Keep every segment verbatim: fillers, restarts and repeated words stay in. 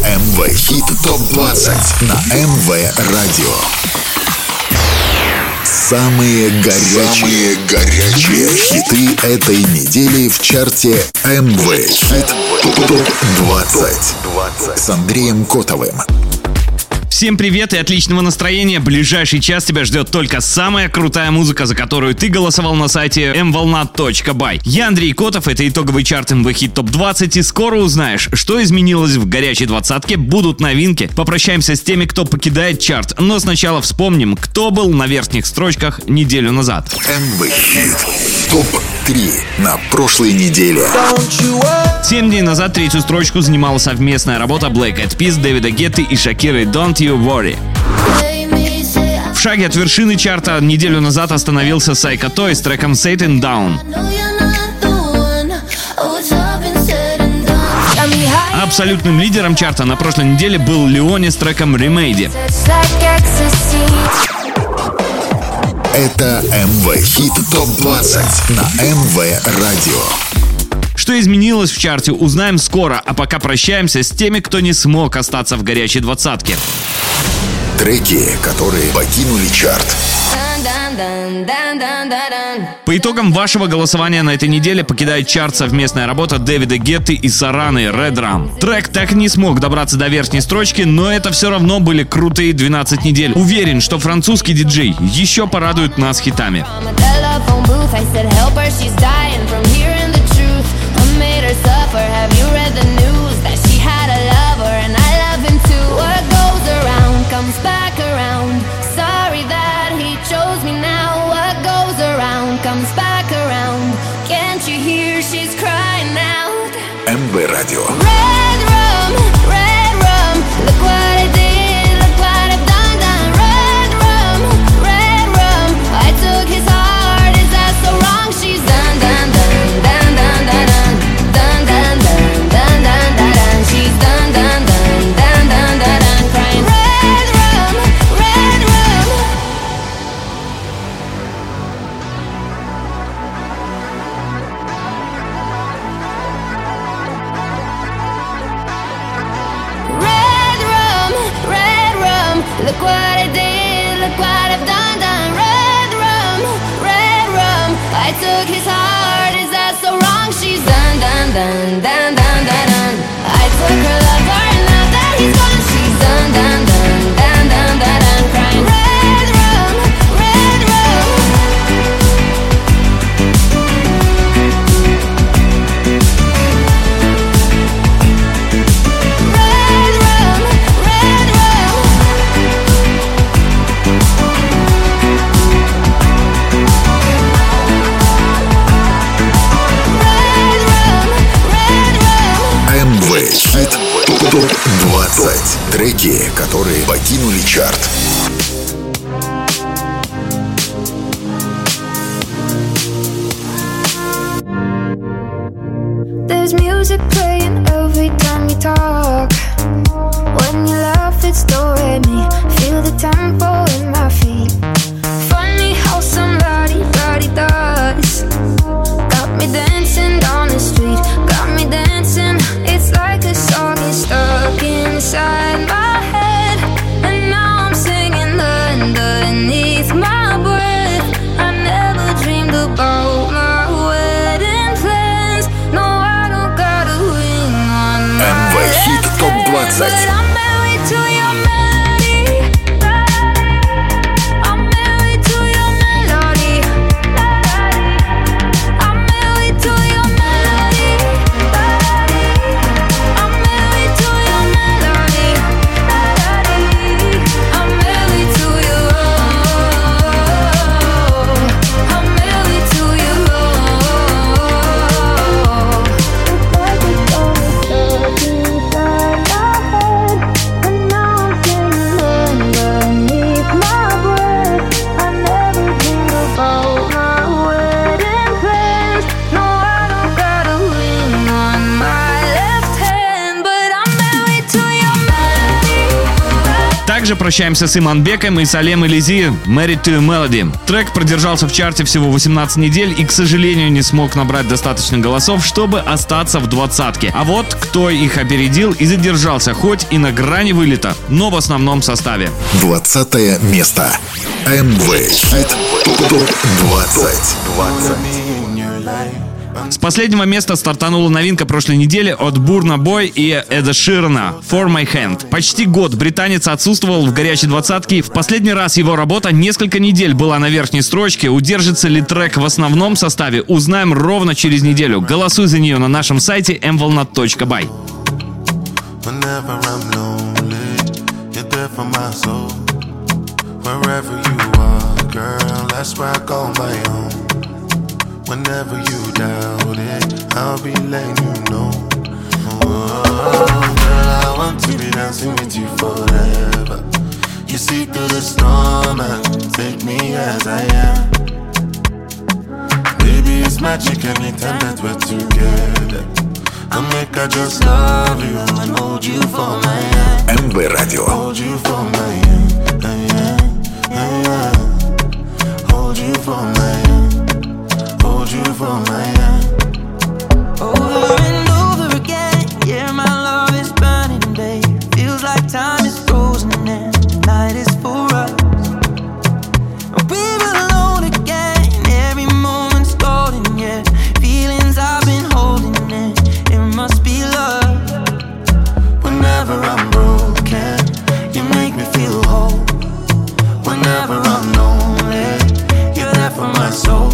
МВ Хит топ двадцать на МВ Радио. Самые горячие, Самые горячие хиты этой недели в чарте МВ Хит топ двадцать с Андреем Котовым. Всем привет и отличного настроения. Ближайший час тебя ждет только самая крутая музыка, за которую ты голосовал на сайте эм волна точка бай. Я Андрей Котов, это итоговый чарт МВ Хит топ двадцать, и скоро узнаешь, что изменилось в горячей двадцатке, будут новинки, попрощаемся с теми, кто покидает чарт, но сначала вспомним, кто был на верхних строчках неделю назад. МВ Хит топ три на прошлой неделе. Семь дней назад третью строчку занимала совместная работа Black Eyed Peas, Дэвида Гетты и Шакиры «Don't You Worry». В шаге от вершины чарта неделю назад остановился Psycho Toy с треком «Sitting Down». Абсолютным лидером чарта на прошлой неделе был Леони с треком «Remedy». Это МВ Хит топ двадцать на МВ Радио. Что изменилось в чарте, узнаем скоро, а пока прощаемся с теми, кто не смог остаться в горячей двадцатке. Треки, которые покинули чарт. По итогам вашего голосования на этой неделе покидает чарт совместная работа Дэвида Гетты и Сараны «Red Rum». Трек так и не смог добраться до верхней строчки, но это все равно были крутые двенадцать недель. Уверен, что французский диджей еще порадует нас хитами. МВ Радио. Look what I did, look what I've done, done. Red rum, red rum. I took his heart, is that so wrong? She's done, done, done, done, done, done. I took her lover and now that he's gone, she's done, done, done, done, done, done, done. Crying. Red rum, red rum. топ двадцать. Треки, которые покинули чарт. There's music playing every time you talk. When you laugh, it's throwing me. Feel the tempo in my feet. Funny how somebody body does. Got me dancing down the street. Got me dancing. It's like a song is stuck inside my head, and now I'm singing underneath my breath. I never dreamed about my wedding plans. No, I don't got a ring on my head, but I'm married to you. Также прощаемся с Иманбеком и Салем Илизи «Married to Melody». Трек продержался в чарте всего восемнадцать недель и, к сожалению, не смог набрать достаточно голосов, чтобы остаться в двадцатке. А вот кто их опередил и задержался хоть и на грани вылета, но в основном составе. Двадцатое место. эм вэ Хит ТОП двадцать. С последнего места стартанула новинка прошлой недели от Burna Boy и Эда Ширана «For My Hand». Почти год британец отсутствовал в горячей двадцатке. В последний раз его работа несколько недель была на верхней строчке. Удержится ли трек в основном составе, узнаем ровно через неделю. Голосуй за нее на нашем сайте эм волна точка бай. Whenever you doubt it, I'll be letting you know. Oh, girl, I want to be dancing with you forever. You see through the storm and take me as I am. Baby, it's magic anytime that we're together. I make I just love you and hold you for my hand. эм вэ Radio. Hold you for my hand, I am, I am. Hold you for my hand. You for my hand. Over and over again, yeah, my love is burning, babe. Feels like time is frozen and the night is for us. We're alone again, every moment's golden, yeah. Feelings I've been holding in, it must be love. Whenever I'm broken, you make me feel whole. Whenever I'm lonely, you're there for my soul.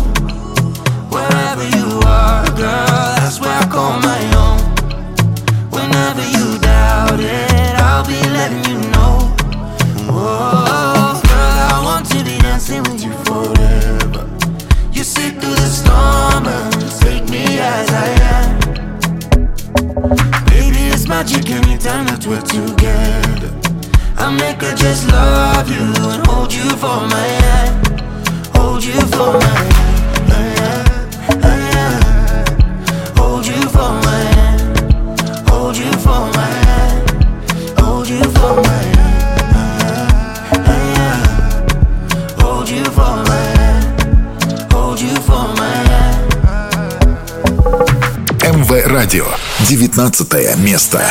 Wherever you are, girl, that's where I call my own. Whenever you doubt it, I'll be letting you know. Oh, girl, I want to be dancing with you forever. You see through the storm and take me as I am. Baby, it's magic anytime that we're together. I make her just love you and hold you for my hand. Hold you for my hand. МВ Радио, девятнадцатое место.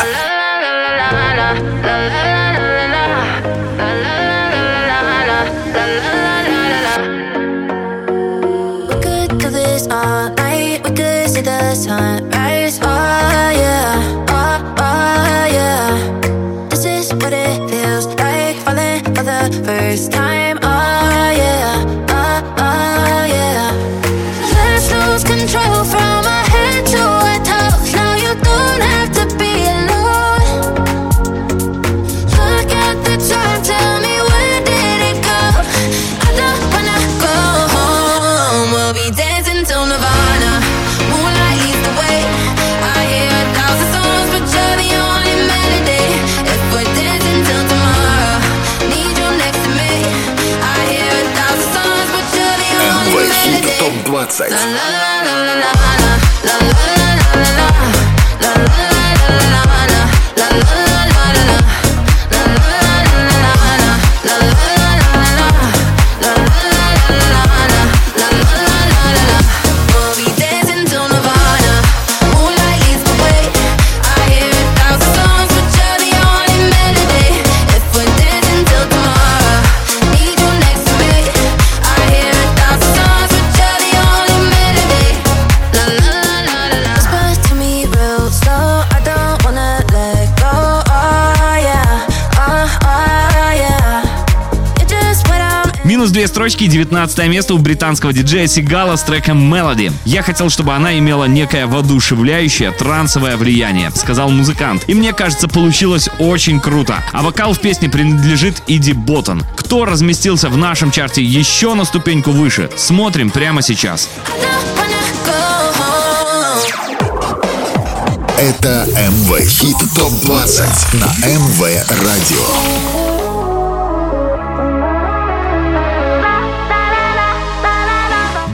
First time, oh yeah, oh, oh yeah. Let's lose control from our head to our toes. Now you don't have to be alone. Look at the time, tell me where did it go? I don't wanna go home. We'll be dancing till Nirvana. Moonlight leads the way. I hear a thousand songs, but you're the only melody. If we're dancing till tomorrow. ТОП двадцать. Минус две строчки и девятнадцатое место у британского диджея Сигала с треком «Melody». «Я хотел, чтобы она имела некое воодушевляющее трансовое влияние», — сказал музыкант. И мне кажется, получилось очень круто. А вокал в песне принадлежит Иди Боттон. Кто разместился в нашем чарте еще на ступеньку выше? Смотрим прямо сейчас. Это эм вэ Хит ТОП двадцать на эм вэ Радио.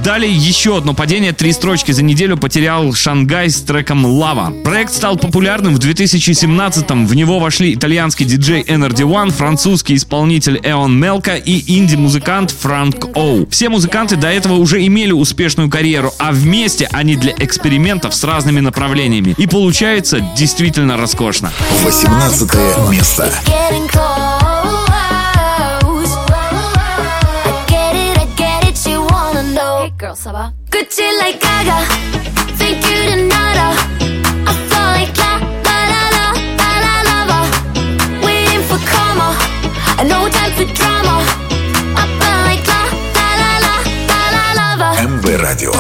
Далее еще одно падение, три строчки за неделю потерял Шангай с треком «Лава». Проект стал популярным в две тысячи семнадцатом. В него вошли итальянский диджей Energy One, французский исполнитель Эон Мелка и инди-музыкант Франк Оу. Все музыканты до этого уже имели успешную карьеру, а вместе они для экспериментов с разными направлениями. И получается действительно роскошно. восемнадцатое место. Girl, ça va? Gucci like Gaga, think you the nada. I fall like la, la la la, la la lava. Waiting for karma, and no time for drama. I fall like la, la la la, la la lava. эм вэ Radio.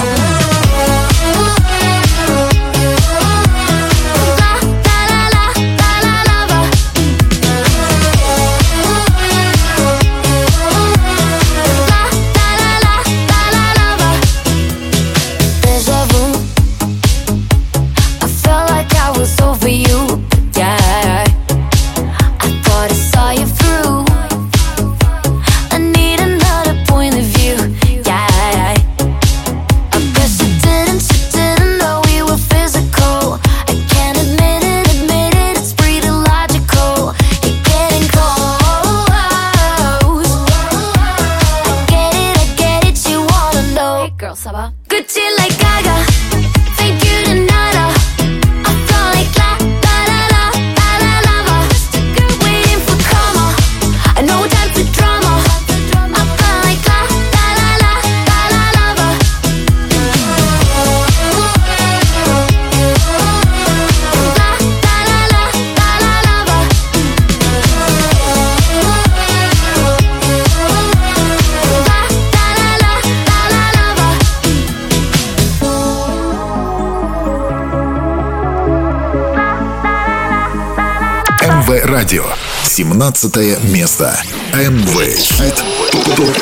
Радио. семнадцатое место. эм вэ Хит ТОП.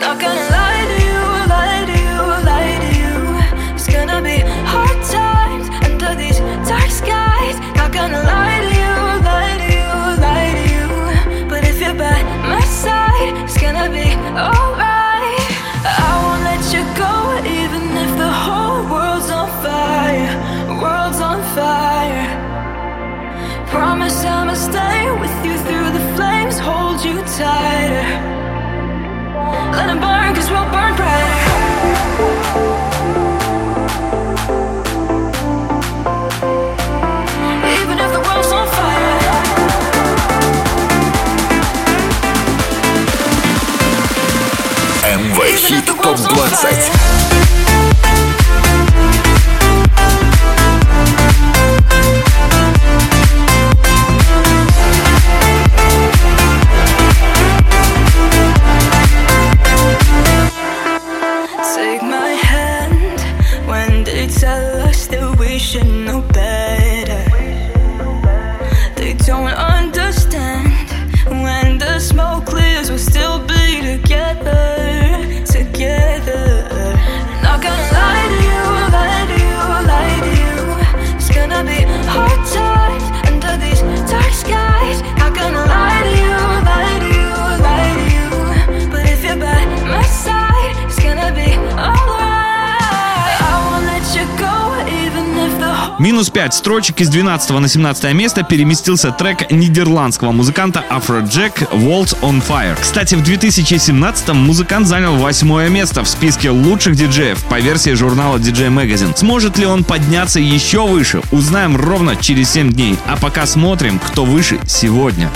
Not gonna lie to you, lie to you, lie to you. But if you're by my side, it's gonna be alright. I won't let you go, even if the whole world's on fire, world's on fire. Promise I'ma stay with you through the flames, hold you tighter. Let them burn, cause we'll burn brighter. эм вэ Хит ТОП-двадцать. Минус пять строчек, из двенадцатого на семнадцатое место переместился трек нидерландского музыканта Afrojack «Waltz on Fire». Кстати, в две тысячи семнадцатом музыкант занял восьмое место в списке лучших диджеев по версии журнала ди джей Magazine. Сможет ли он подняться еще выше, узнаем ровно через семь дней. А пока смотрим, кто выше сегодня.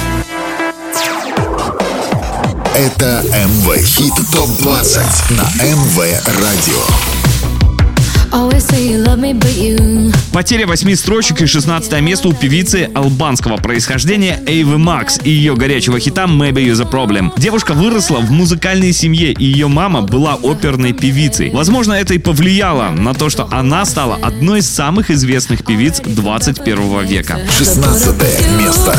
Это эм вэ Хит ТОП-двадцать на эм вэ Радио. Потеря восьми строчек и шестнадцатое место у певицы албанского происхождения Ava Max и ее горячего хита «Maybe You're the Problem». Девушка выросла в музыкальной семье, и ее мама была оперной певицей. Возможно, это и повлияло на то, что она стала одной из самых известных певиц двадцать первого века. шестнадцатое место.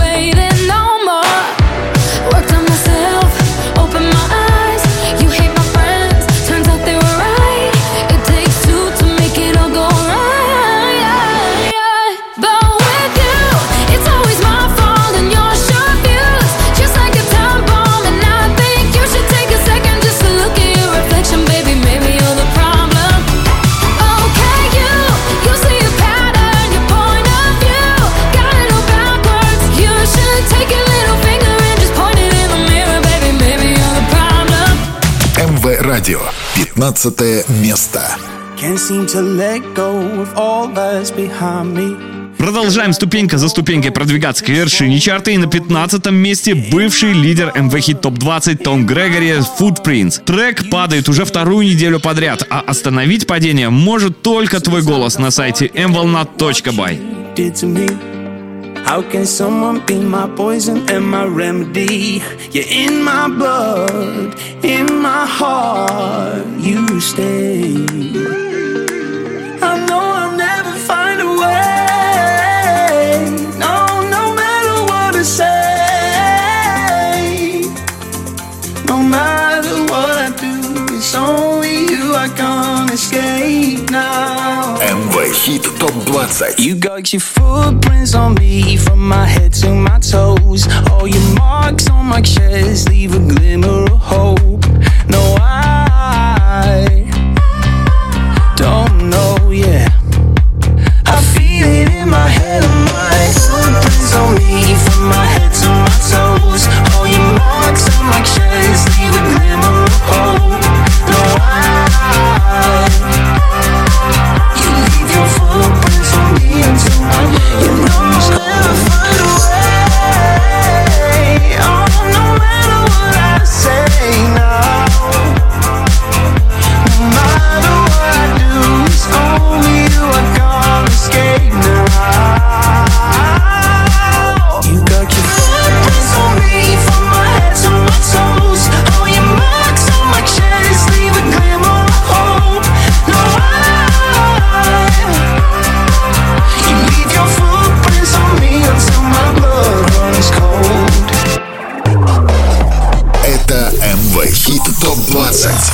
waiting no more. Worked on myself, opened my eyes. You hate my friends, turns out they were right. It takes two to make it all go right. But with you, it's always my fault and you're short fused. Just like a time bomb, and I think you should take a second just to look at your reflection, baby. Maybe you're the problem. Okay, you, you see a pattern, your point of view. Gotta know backwards. You should take a little finger and just point it in the mirror, baby. Maybe you're the problem. эм вэ Радио, пятнадцатое место. Can't seem to let go of all that's behind me. Продолжаем ступенька за ступенькой продвигаться к вершине чарта, и на пятнадцатом месте бывший лидер эм вэ Хит топ двадцать Том Грегори «Footprints». Трек падает уже вторую неделю подряд, а остановить падение может только твой голос на сайте эм волна точка бай. эм вэ Хит топ двадцать. You got your footprints on me, from my head to my toes. All your marks on my chest leave a glimmer of hope. No, I don't know, yeah. I feel it in my head, my footprints on me, from my head to my toes. All your marks on my chest leave a glimmer of hope. No, I.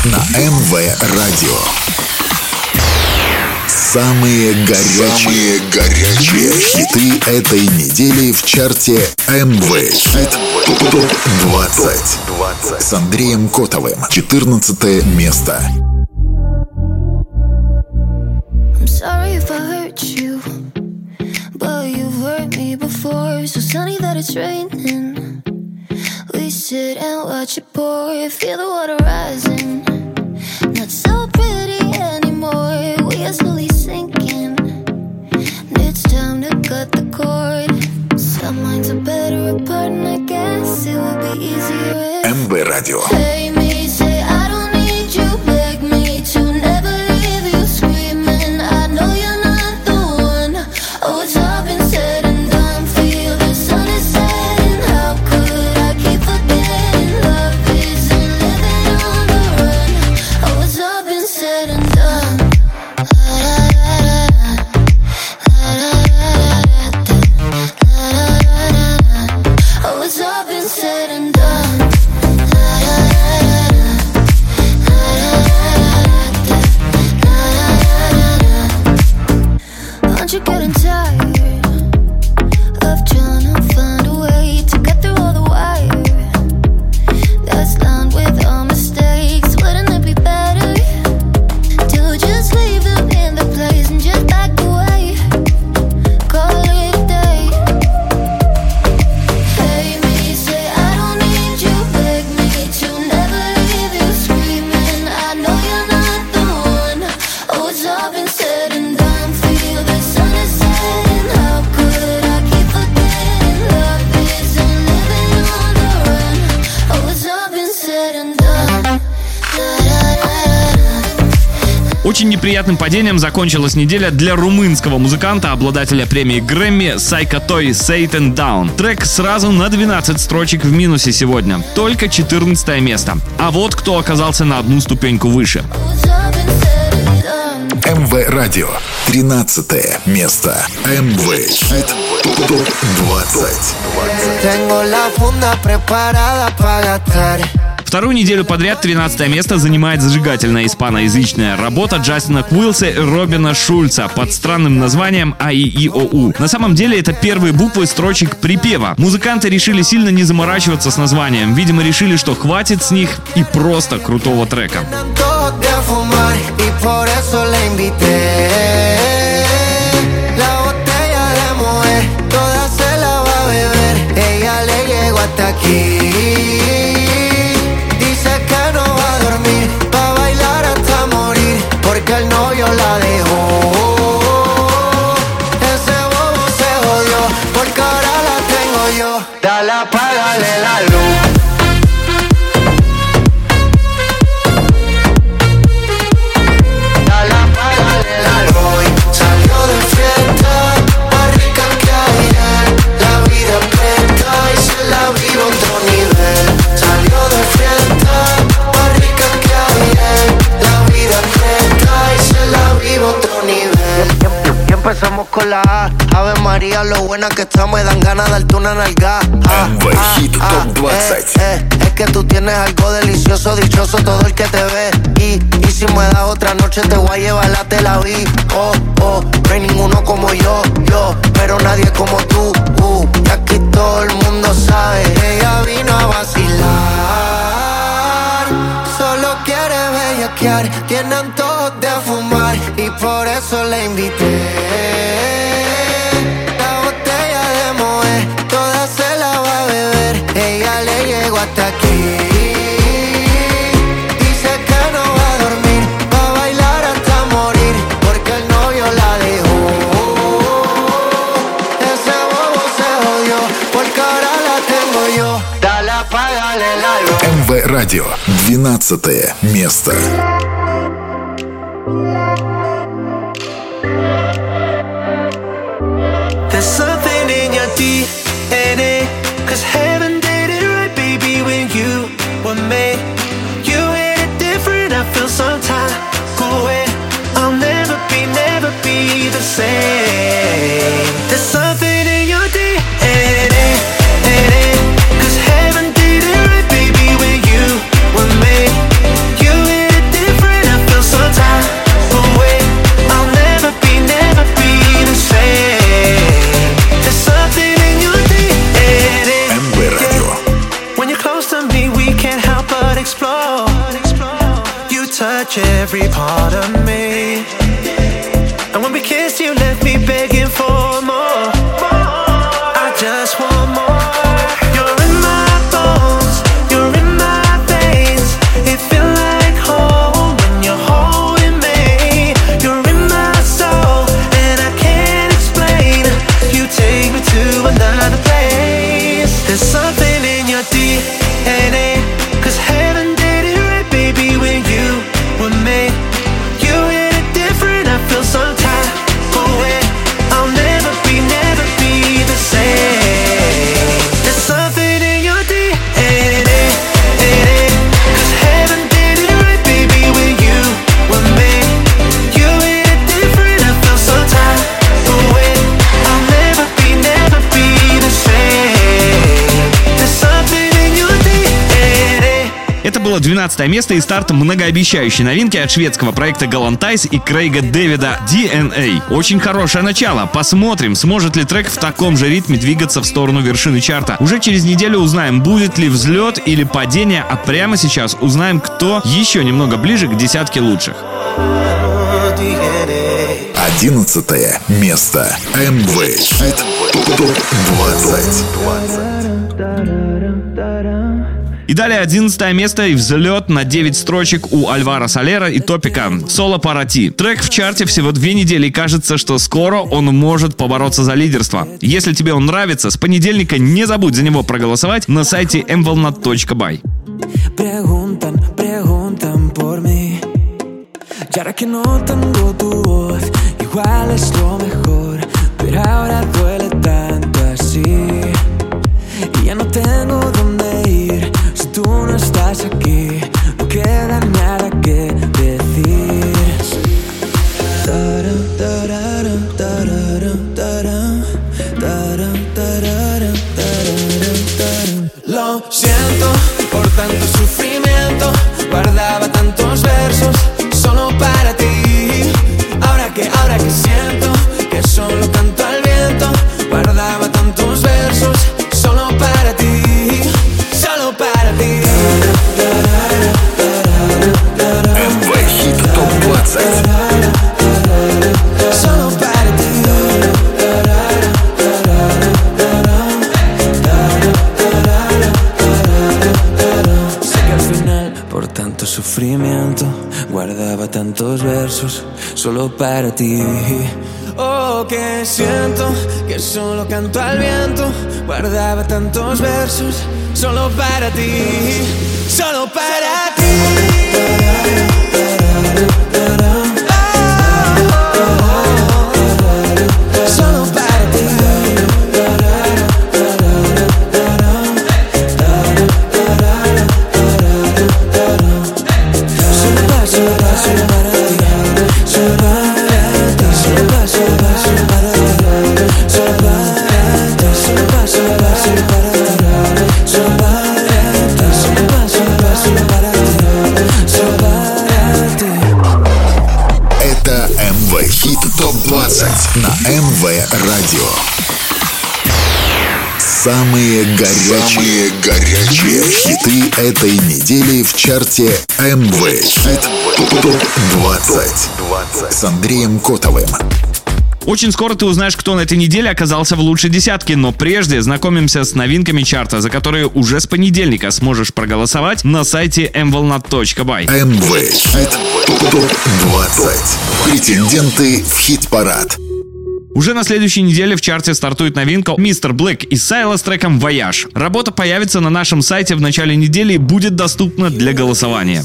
На эм вэ Радио. Самые горячие, Самые горячие хиты этой недели в чарте эм вэ Хит топ двадцать с Андреем Котовым. четырнадцатое место. We sit and watch it pour. Feel the water rising. Not so pretty anymore. We are slowly sinking. And it's time to cut the cord. Some minds are better apart, and I guess it would be easier if эм вэ Radio. Say me, say I don't need you. Beg me to never leave you screaming. I know you're not the one. Oh, it's all been said and done. Feel the sun is setting. How could I keep forgetting love? I don't need очень неприятным падением закончилась неделя для румынского музыканта, обладателя премии Грэмми Psycho Toy Satan Down. Трек сразу на двенадцать строчек в минусе сегодня, только четырнадцатое место. А вот кто оказался на одну ступеньку выше. МВ Радио. Тринадцатое место. МВ Хит. Топ двадцать. Вторую неделю подряд тринадцатое место занимает зажигательная испаноязычная работа Джастина Куилса и Робина Шульца под странным названием «АИИОУ». На самом деле это первые буквы строчек припева. Музыканты решили сильно не заморачиваться с названием. Видимо, решили, что хватит с них и просто крутого трека. Empezamos con la A, Ave María, lo buena que está, me dan ganas de darte una nalga. МВ Хит Топ двадцать. Eh, eh, es que tú tienes algo delicioso, dichoso todo el que te ve. Y, y si me das otra noche te voy a llevar a Tel Aviv. Oh, oh, no hay ninguno como yo, yo, pero nadie como tú. Uh, y aquí todo el mundo sabe, ella vino a vacilar. Solo quiere bellaquear, tiene antojos de fumar y por eso la invité. МВ Радио. Двенадцатое место. There's something in your ди эн эй, 'cause heaven did it right, baby, when you were made. You hit it different, I feel some type of way. I'll never be, never be the same. There's something in your ди эн эй. Every part of me, and when we kissed, you left me begging for more. I just want more. You're in my bones, you're in my veins. It feels like home when you're holding me. You're in my soul, and I can't explain. You take me to another place. There's something in your ди эн эй, 'cause heaven did it right, baby, when you. With me, you hit it different, I feel some type of way. I'll never be, never be the same. There's something in your ди эн эй, 'cause heaven did it right, baby, with you, with me. You hit it different, I feel some type of way. I'll never be, never be the same. There's something in your ди эн эй. Это было двенадцатое место и старт многообещающей новинки от шведского проекта Galantis и Крейга Дэвида ди эн эй. Очень хорошее начало. Посмотрим, сможет ли трек в таком же ритме двигаться в сторону вершины чарта. Уже через неделю узнаем, будет ли взлет или падение, а прямо сейчас узнаем, кто еще немного ближе к десятке лучших. Одиннадцатое место. МВ Хит Топ двадцать. И далее одиннадцатое место и взлет на девять строчек у Álvaro Soler и Топика. Соло Парати. Трек в чарте всего две недели, и кажется, что скоро он может побороться за лидерство. Если тебе он нравится, с понедельника не забудь за него проголосовать на сайте эм волна точка бай. Y ahora que no tengo tu voz, igual es lo mejor, pero ahora duele tanto así. Y ya no tengo dónde ir, si tú no estás aquí, no queda nada que decir. Lo siento por tanto sufrimiento, guardaba tantos versos solo para ti. Ahora que, ahora que siento que solo canto al viento, guardaba tantos versos solo para ti, solo para ti. МВ Хит топ двадцать. Guardaba tantos versos solo para ti. Oh, que siento que solo canto al viento, guardaba tantos versos solo para ti, solo para ti. На МВ Радио. Самые горячие, горячие хиты этой недели в чарте МВ Хит топ двадцать с Андреем Котовым. Очень скоро ты узнаешь, кто на этой неделе оказался в лучшей десятке, но прежде знакомимся с новинками чарта, за которые уже с понедельника сможешь проголосовать на сайте эм волна точка бай. МВ Хит топ двадцать. Претенденты в хит-парад. Уже на следующей неделе в чарте стартует новинка «Мистер Блэк» и Сайла с треком «Вояж». Работа появится на нашем сайте в начале недели и будет доступна для голосования.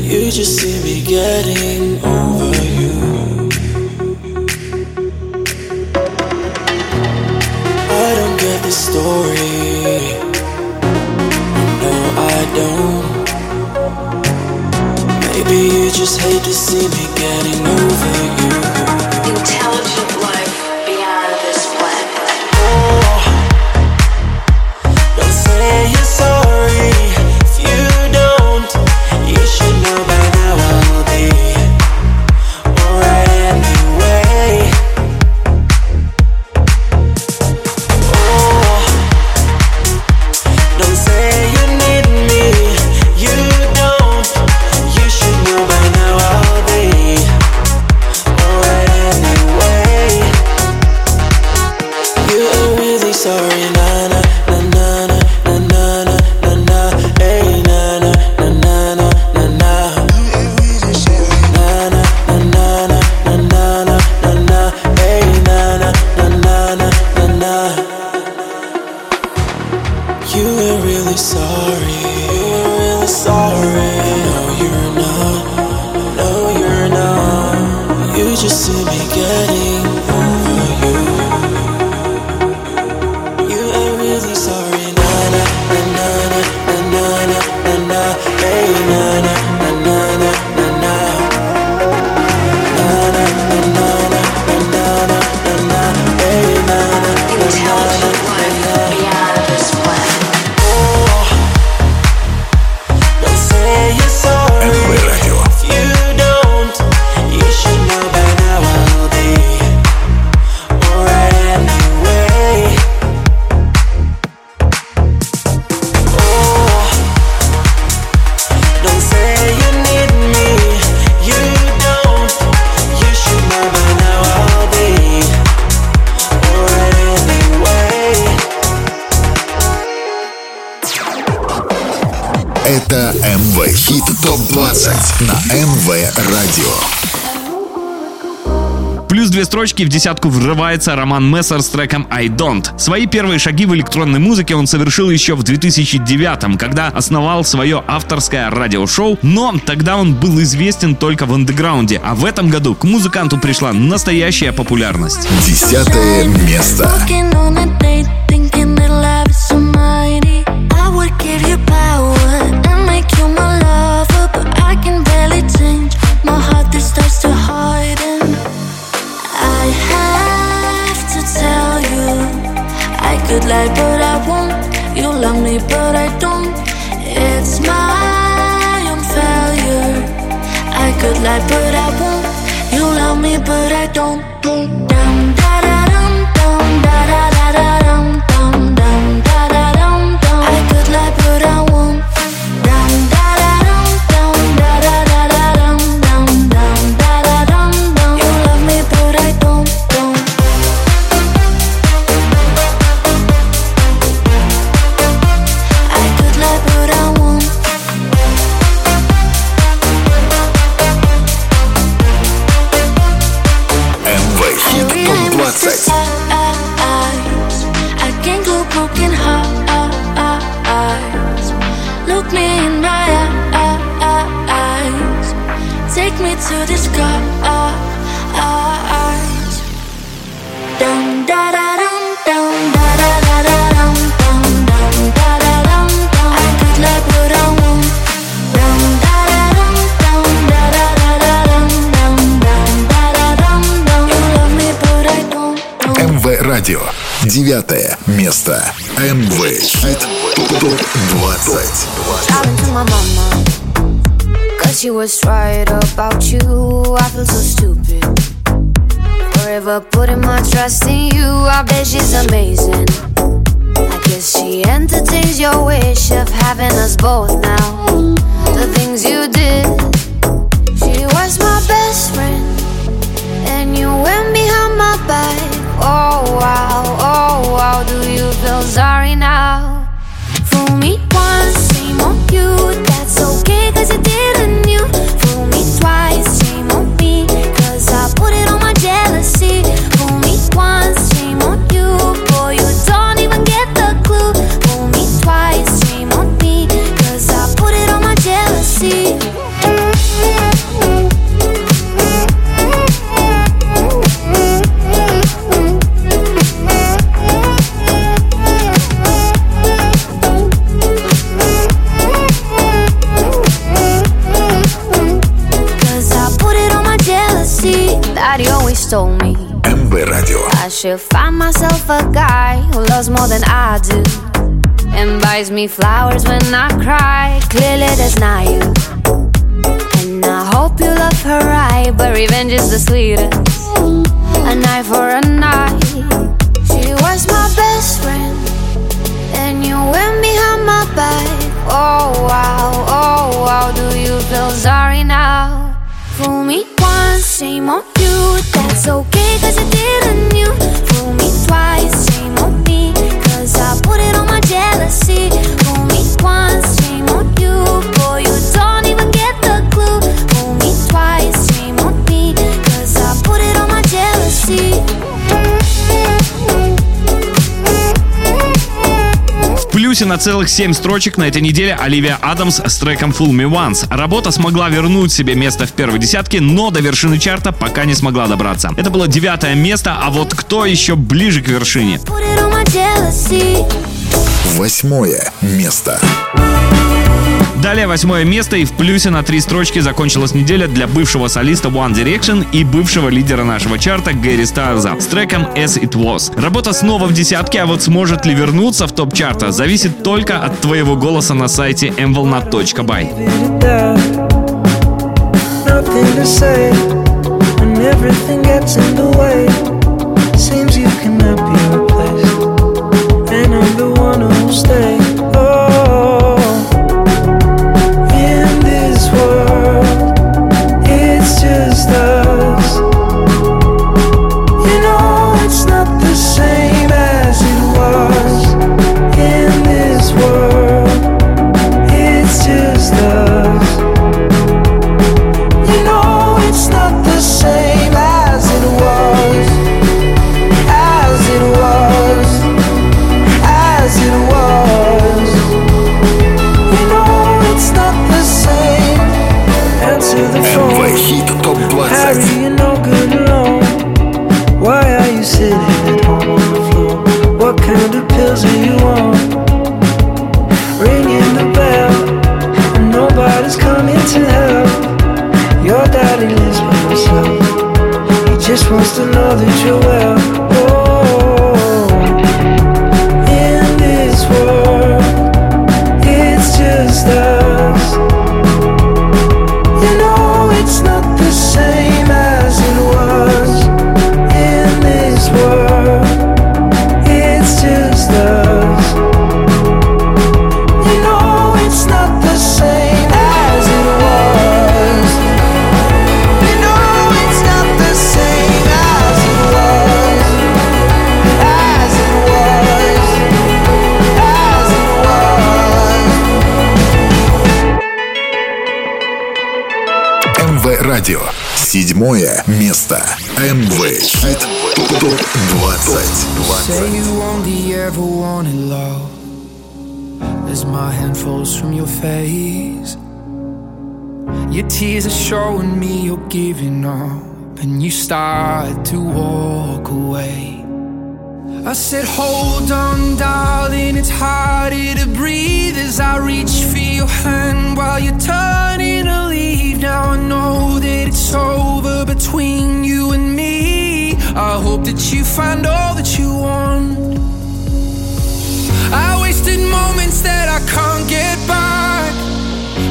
You just see me getting over you. I don't get the story. No, I don't. Maybe you just hate to see me getting over you. Intelligent life beyond this planet. Oh, don't say you're sorry if you don't. You should know. Плюс две строчки в десятку врывается Роман Мессер с треком «I Don't». Свои первые шаги в электронной музыке он совершил еще в две тысячи девятом, когда основал свое авторское радиошоу, но тогда он был известен только в андеграунде, а в этом году к музыканту пришла настоящая популярность. Десятое место. But I won't. You love me, but I don't. It's my own failure. I could lie, but I won't. You love me, but I don't. Don't. Down, da da dum, down, da da da da dum, down, down, da da dum, down. I could lie, but I won't. Down, da da dum, down, da da da da dum, down, down, da da dum, down. You love me, but I don't, don't. To the skies. Dum da da dum dum da da da da dum dum dum da da dum dum. I could love what I want. Dum da da dum dum da da da da dum dum dum da da dum dum. You love me but I don't. эм вэ Радио. Девятое место. эм вэ Хит. Топ двадцать. She was right about you, I feel so stupid. Forever putting my trust in you, I bet she's amazing. I guess she entertains your wish of having us both now. The things you did, she was my best friend, and you went behind my back. Oh wow, oh wow, do you feel sorry now? Fool me once, shame on you, that's okay cause you didn't. Fool me twice, shame on me, cause I put it on my jealousy. Fool me once, shame on you, boy you don't even get the clue. Fool me twice, shame on me, cause I put it on my jealousy. эм вэ Радио. I should find myself a guy who loves more than I do and buys me flowers when I cry. Clearly that's not you, and I hope you love her right, but revenge is the sweetest. A night for a night. She was my best friend, and you went behind my back. Oh wow, oh wow, do you feel sorry now? Fool me once, shame on you. That's okay cause I didn't knew. Fool me twice, shame on me, cause I put it on my jealousy. Fool me once, shame on you, boy you don't even get the clue. Fool me twice, shame on me, cause I put it on my jealousy. Плюсе на целых семь строчек на этой неделе Olivia Addams с треком «Fool Me Once». Работа смогла вернуть себе место в первой десятке, но до вершины чарта пока не смогла добраться. Это было девятое место, а вот кто еще ближе к вершине? Восьмое место. Далее восьмое место, и в плюсе на три строчки закончилась неделя для бывшего солиста One Direction и бывшего лидера нашего чарта Гэри Стайлза с треком «As It Was». Работа снова в десятке, а вот сможет ли вернуться в топ чарта, зависит только от твоего голоса на сайте эм волна точка бай. It's not the same as it was. just wants to know that you're well. Oh, in this world, it's just us. You know it's not the same as it was. In this world, it's just us. You know it's not the same as it was. You know it's not the same as it was. As it was. As it was. МВ Радио. Седьмое место. МВ Хит. Say you only ever wanted love as my hand falls from your face. Your tears are showing me you're giving up and you start to walk away. I said, hold on, darling, it's harder to breathe as I reach for your hand while you're turning to leave. Now I know that it's over between you and me. I hope that you find all that you want. I wasted moments that I can't get back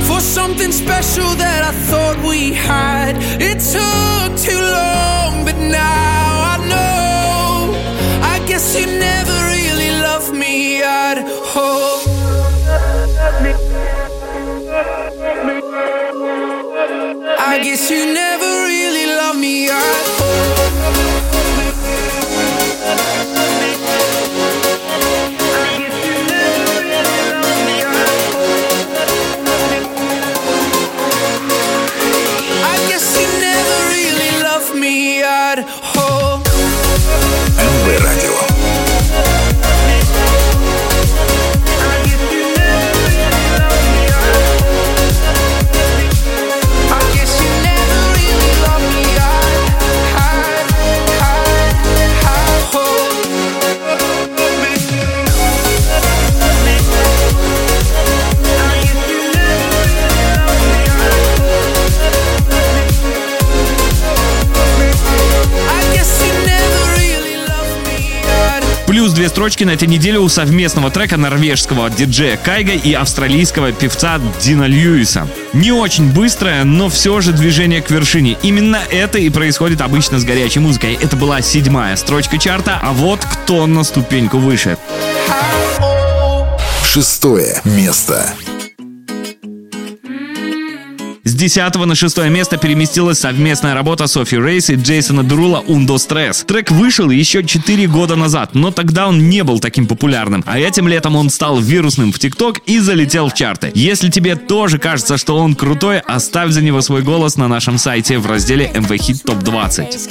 for something special that I thought we had. It took too long, but now I know. I guess you never really loved me at all. I guess you never really loved me at all. I guess you never really loved me at all. МВ Радио. I guess you never really loved me at at at at all. I guess you never really loved me at. Плюс две строчки на этой неделе у совместного трека норвежского диджея Кайго и австралийского певца Дина Льюиса. Не очень быстрое, но все же движение к вершине. Именно это и происходит обычно с горячей музыкой. Это была седьмая строчка чарта, а вот кто на ступеньку выше. Шестое место. С десятого на шестое место переместилась совместная работа Софи Рейс и Джейсона Дерула «Undo Stress». Трек вышел еще четыре года назад, но тогда он не был таким популярным. А этим летом он стал вирусным в ТикТок и залетел в чарты. Если тебе тоже кажется, что он крутой, оставь за него свой голос на нашем сайте в разделе эм вэ Хит Топ двадцать.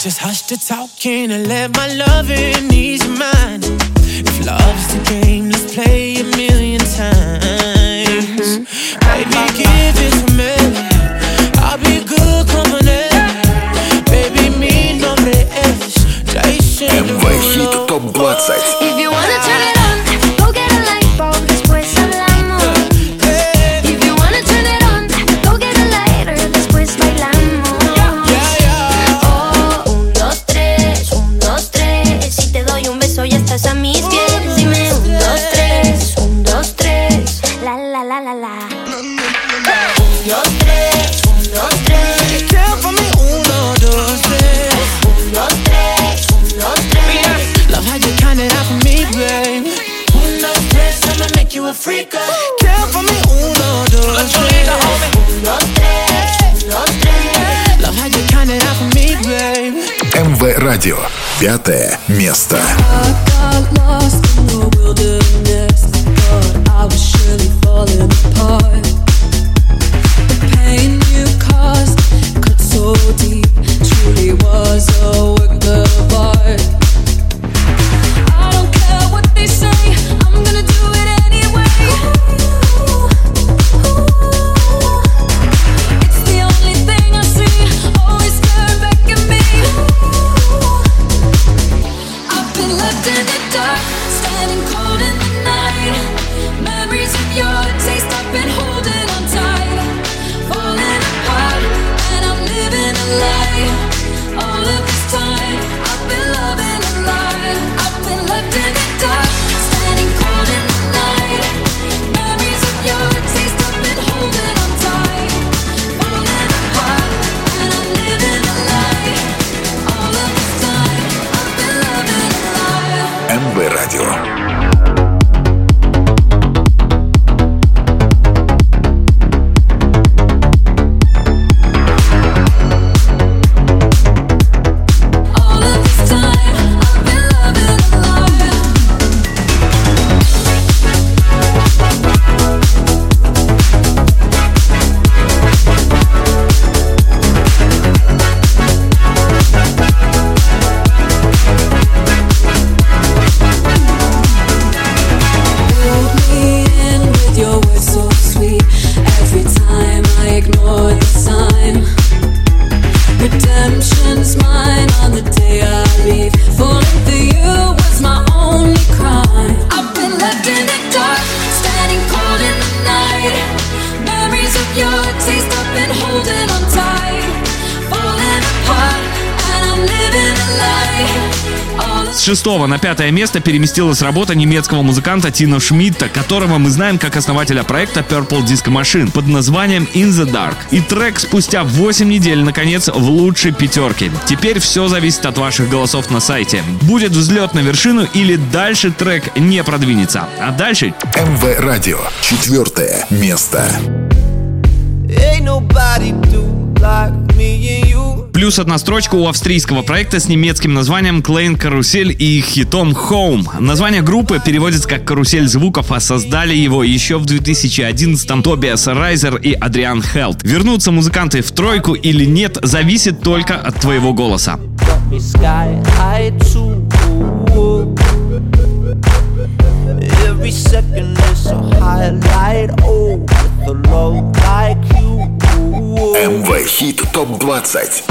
Just hush the talking and let my love in ease your mind. If love's the game, let's play a million times. Baby, give it to me. I'll be good como él. Baby, mi nombre es Jason Derulo. эм вэ Хит Топ двадцать. If you wanna turn it on, go get a light bulb, después hablamos. If you wanna turn it on, go get a lighter, después bailamos. Oh, un, dos, tres, un, dos, tres. Si te doy un beso ya estás a mis pies. Dime un, dos, tres, un, dos, tres. La, la, la, la, la. радио. Пятое место. С шестого на пятое место переместилась работа немецкого музыканта Тино Шмидта, которого мы знаем как основателя проекта Purple Disco Machine под названием In the Dark. И трек спустя восемь недель, наконец, в лучшей пятерке. Теперь все зависит от ваших голосов на сайте. Будет взлет на вершину или дальше трек не продвинется. А дальше... МВ Радио. Четвертое место. Плюс одна строчка у австрийского проекта с немецким названием Klangkarussell и хитом Home. Название группы переводится как «Карусель звуков», а создали его еще в две тысячи одиннадцатом Тобиас Райзер и Адриан Хелт. Вернутся музыканты в тройку или нет, зависит только от твоего голоса. МВ Хит ТОП-двадцать.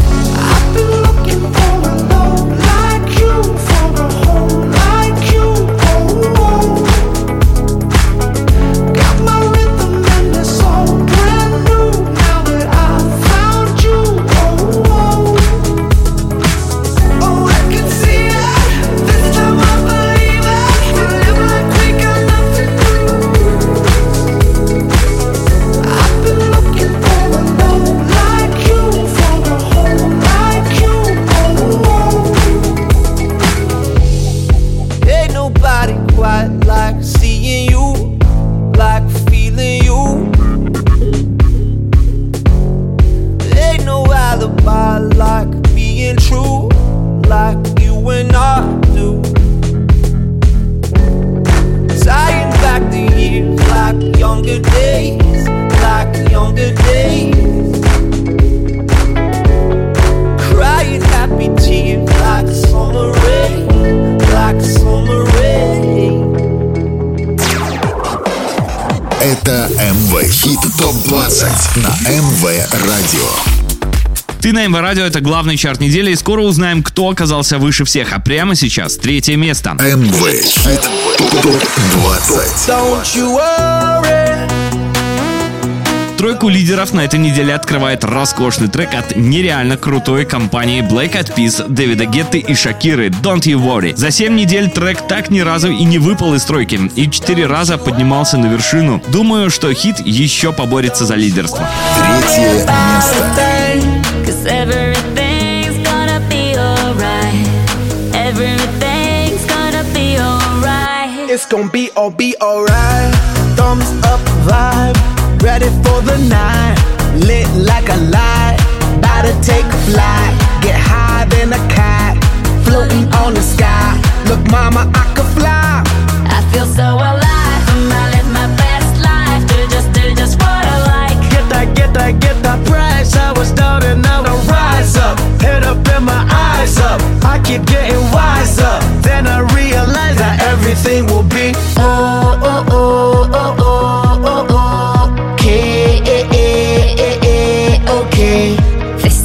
Это МВ Хит ТОП-двадцать на МВ Радио. Ты на МВ Радио, это главный чарт недели, и скоро узнаем, кто оказался выше всех. А прямо сейчас третье место. МВ Хит ТОП-двадцать. Тройку лидеров на этой неделе открывает роскошный трек от нереально крутой компании Black Eyed Peas, Дэвида Гетты и Шакиры «Don't You Worry». За семь недель трек так ни разу и не выпал из тройки, и четыре раза поднимался на вершину. Думаю, что хит еще поборется за лидерство. Третье место. It's gonna be all be alright. Thumbs up vibe. Ready for the night, lit like a light, about to take a flight, get high than a cat, fly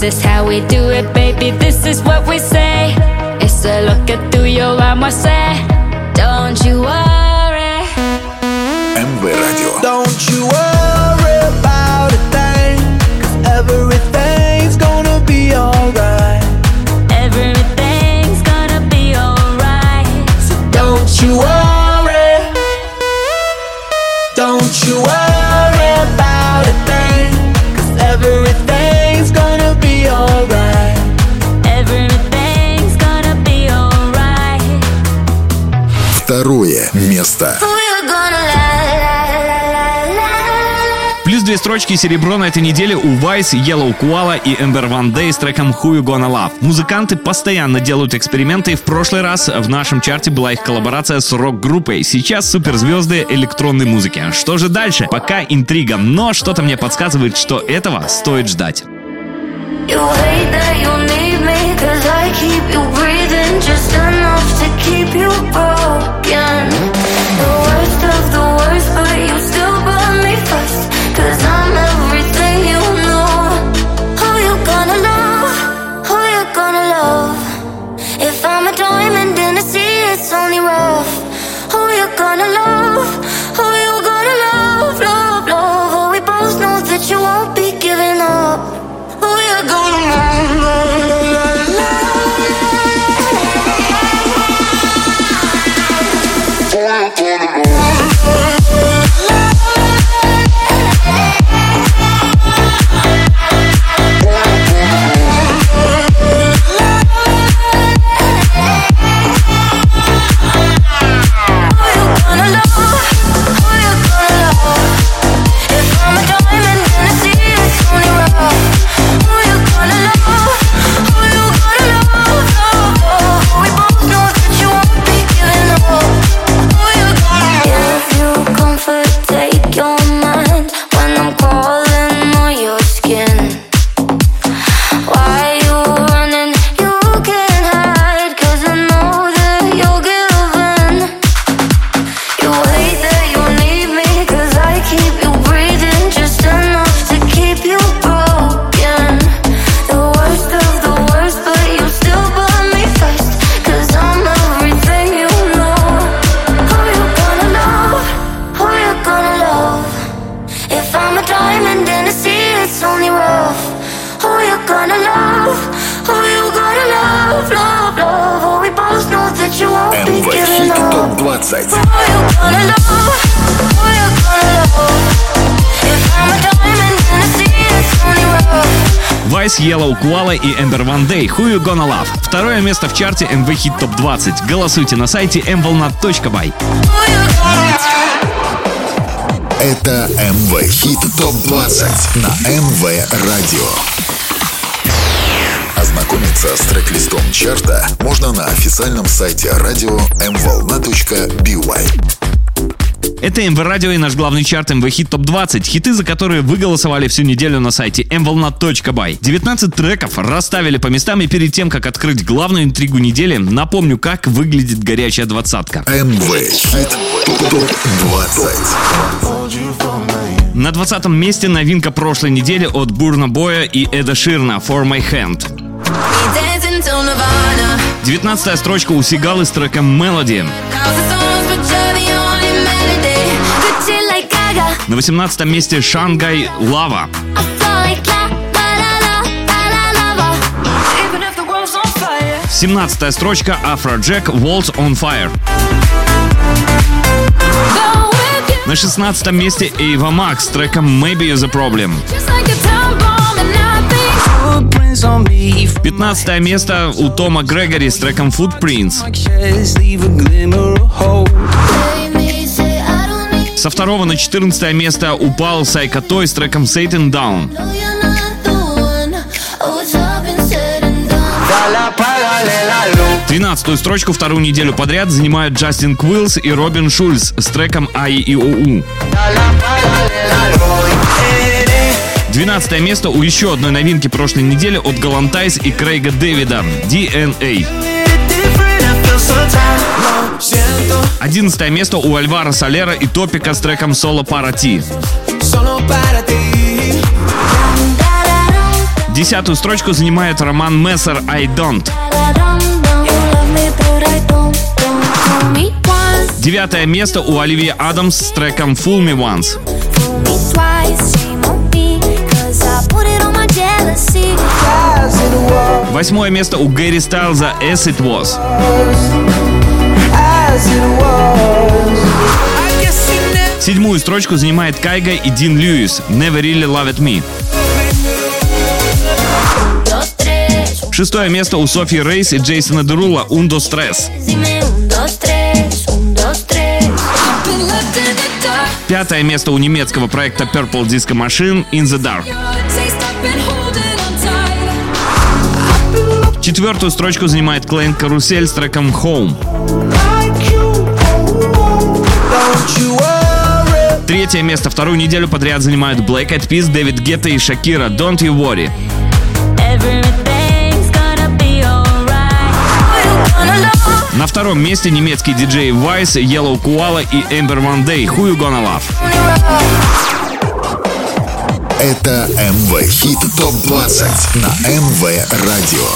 This is how we do it, baby, this is what we say. It's a look at through your arm, I say. Don't you worry. эм вэ Radio. Don't you worry about a thing, 'cause everything's gonna be alright. Everything's gonna be alright. So don't you worry. Don't you worry about a thing, 'cause everything's gonna be alright. Everything's gonna be alright. Второе место. Плюс две строчки серебро на этой неделе у Vice, Yellow Koala и Ember One с треком Who You Gonna Love. Музыканты постоянно делают эксперименты, и в прошлый раз в нашем чарте была их коллаборация с рок-группой. Сейчас суперзвезды электронной музыки. Что же дальше? Пока интрига, но что-то мне подсказывает, что этого стоит ждать. Cause I'm everything you know. Who you gonna love? Who you gonna love? If I'm a diamond in the sea, it's only rough. Who you gonna love? Who you gonna love? Love, love. Oh, we both know that you won't be giving up. Who you gonna love? Who you gonna love? Vice, Yellow Koala и Ember One Day. Who You Gonna Love? Второе место в чарте эм вэ Хит Топ двадцать. Голосуйте на сайте эм волна точка бай. Это эм вэ Хит Топ двадцать на эм вэ Радио. Ознакомиться с трек-листом чарта можно на официальном сайте радио эм волна точка бай. Это эм вэ Радио и наш главный чарт эм вэ Хит Топ двадцать. Хиты, за которые вы голосовали всю неделю на сайте эм волна точка бай. девятнадцать треков расставили по местам, и перед тем, как открыть главную интригу недели, напомню, как выглядит горячая двадцатка. эм вэ Хит Топ двадцать. На двадцатом месте новинка прошлой недели от Burna Boy и Эда Ширана «For My Hand». девятнадцатая строчка у Сигалы с треком «Melody». На восемнадцатом месте «Shanghai» «Lava». семнадцатая строчка «Afrojack» «Walls on Fire». На шестнадцатом месте Ava Max с треком «Maybe You're the Problem». пятнадцатое место у Тома Грегори с треком «Footprints». Со второго на четырнадцатое место упал Psycho Toy с треком Satan Down. Тринадцатую строчку вторую неделю подряд занимают Justin Quiles и Robin Schulz с треком ай и оу. Двенадцатое место у еще одной новинки прошлой недели от Galantis и Крейга Дэвида «ди эн эй». Одиннадцатое место у Álvaro Solera и Topic с треком «Solo Para Ti». Десятую строчку занимает Роман Мессер «I Don't». Девятое место у Оливии Адамс с треком «Fool Me Once». Восьмое место у Гэри Стайлза «As It Was». Седьмую строчку занимает Kygo и Dean Lewis «Never Really Loved Me». Шестое место у Софии Рейс и Джейсона Дерула «Un, dos, tres». Пятое место у немецкого проекта Purple Disco Machine «In the Dark». Четвертую строчку занимает Klangkarussell с треком «Home». Третье место вторую неделю подряд занимают Black Eyed Peas, Дэвид Гетта и Шакира «Don't You Worry». На втором месте немецкие диджеи Vice, Yellow Koala и Ember One «Who You Gonna Love». Это МВ Хит ТОП двадцать на МВ Радио.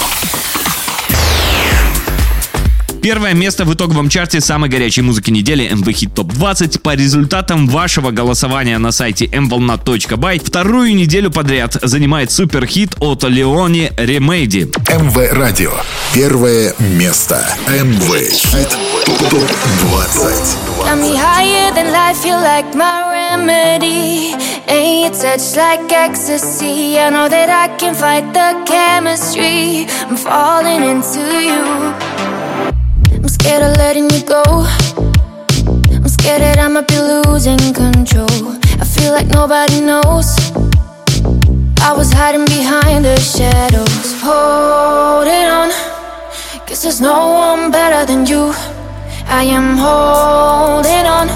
Первое место в итоговом чарте самой горячей музыки недели МВ Хит ТОП двадцать по результатам вашего голосования на сайте эм волна точка бай вторую неделю подряд занимает суперхит от Леони «Ремейди». МВ Радио. Первое место. МВ Хит ТОП двадцать. Remedy, and your touch like ecstasy. I know that I can fight the chemistry. I'm falling into you. I'm scared of letting you go. I'm scared that I might be losing control. I feel like nobody knows. I was hiding behind the shadows, holding on, 'cause there's no one better than you. I am holding on.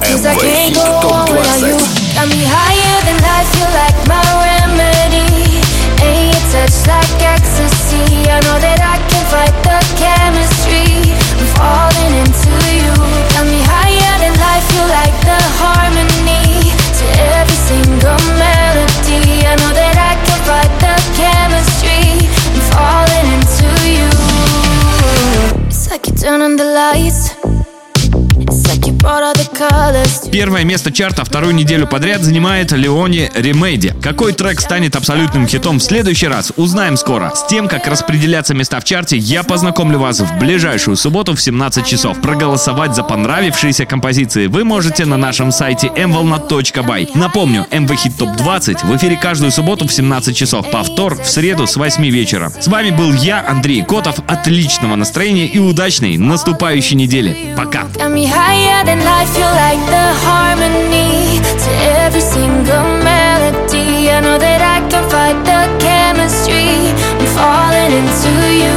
Cause I can't go on without you. Got me higher than life, you're like my remedy. And your touch like ecstasy. I know that I can fight the chemistry. I'm falling into you. Got me higher than life, you're like the harmony to every single melody. I know that I can fight the chemistry. I'm falling into you. It's like you turn on the lights. Первое место чарта вторую неделю подряд занимает Леони «Ремейди». Какой трек станет абсолютным хитом в следующий раз, узнаем скоро. С тем, как распределятся места в чарте, я познакомлю вас в ближайшую субботу в семнадцать часов. Проголосовать за понравившиеся композиции вы можете на нашем сайте эм волна точка бай. Напомню, МВ Хит ТОП двадцать в эфире каждую субботу в семнадцать часов. Повтор в среду с восемь вечера. С вами был я, Андрей Котов. Отличного настроения и удачной наступающей недели. Пока. I feel like the harmony to every single melody. I know that I can fight the chemistry. I'm falling into you.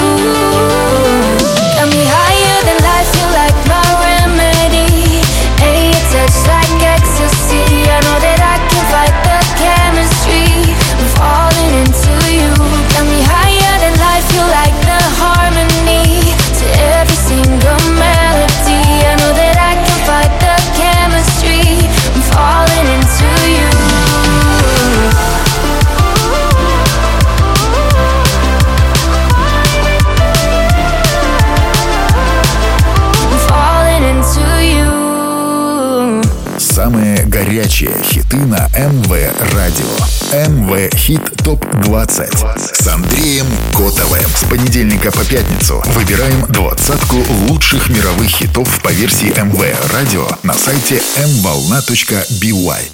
Got me higher than life, you're like my remedy. And your touch like ecstasy. I know that I can fight the chemistry. I'm falling into you. Got me higher than life, you're like the harmony to every single melody. I know that I can fight the chemistry, I'm falling into you. I'm falling into you. Самые горячие хиты на МВ Радио. МВ Хит ТОП двадцать с Андреем Котовым. С понедельника по пятницу выбираем двадцатку лучших мировых хитов по версии МВ Радио на сайте эм волна точка бай.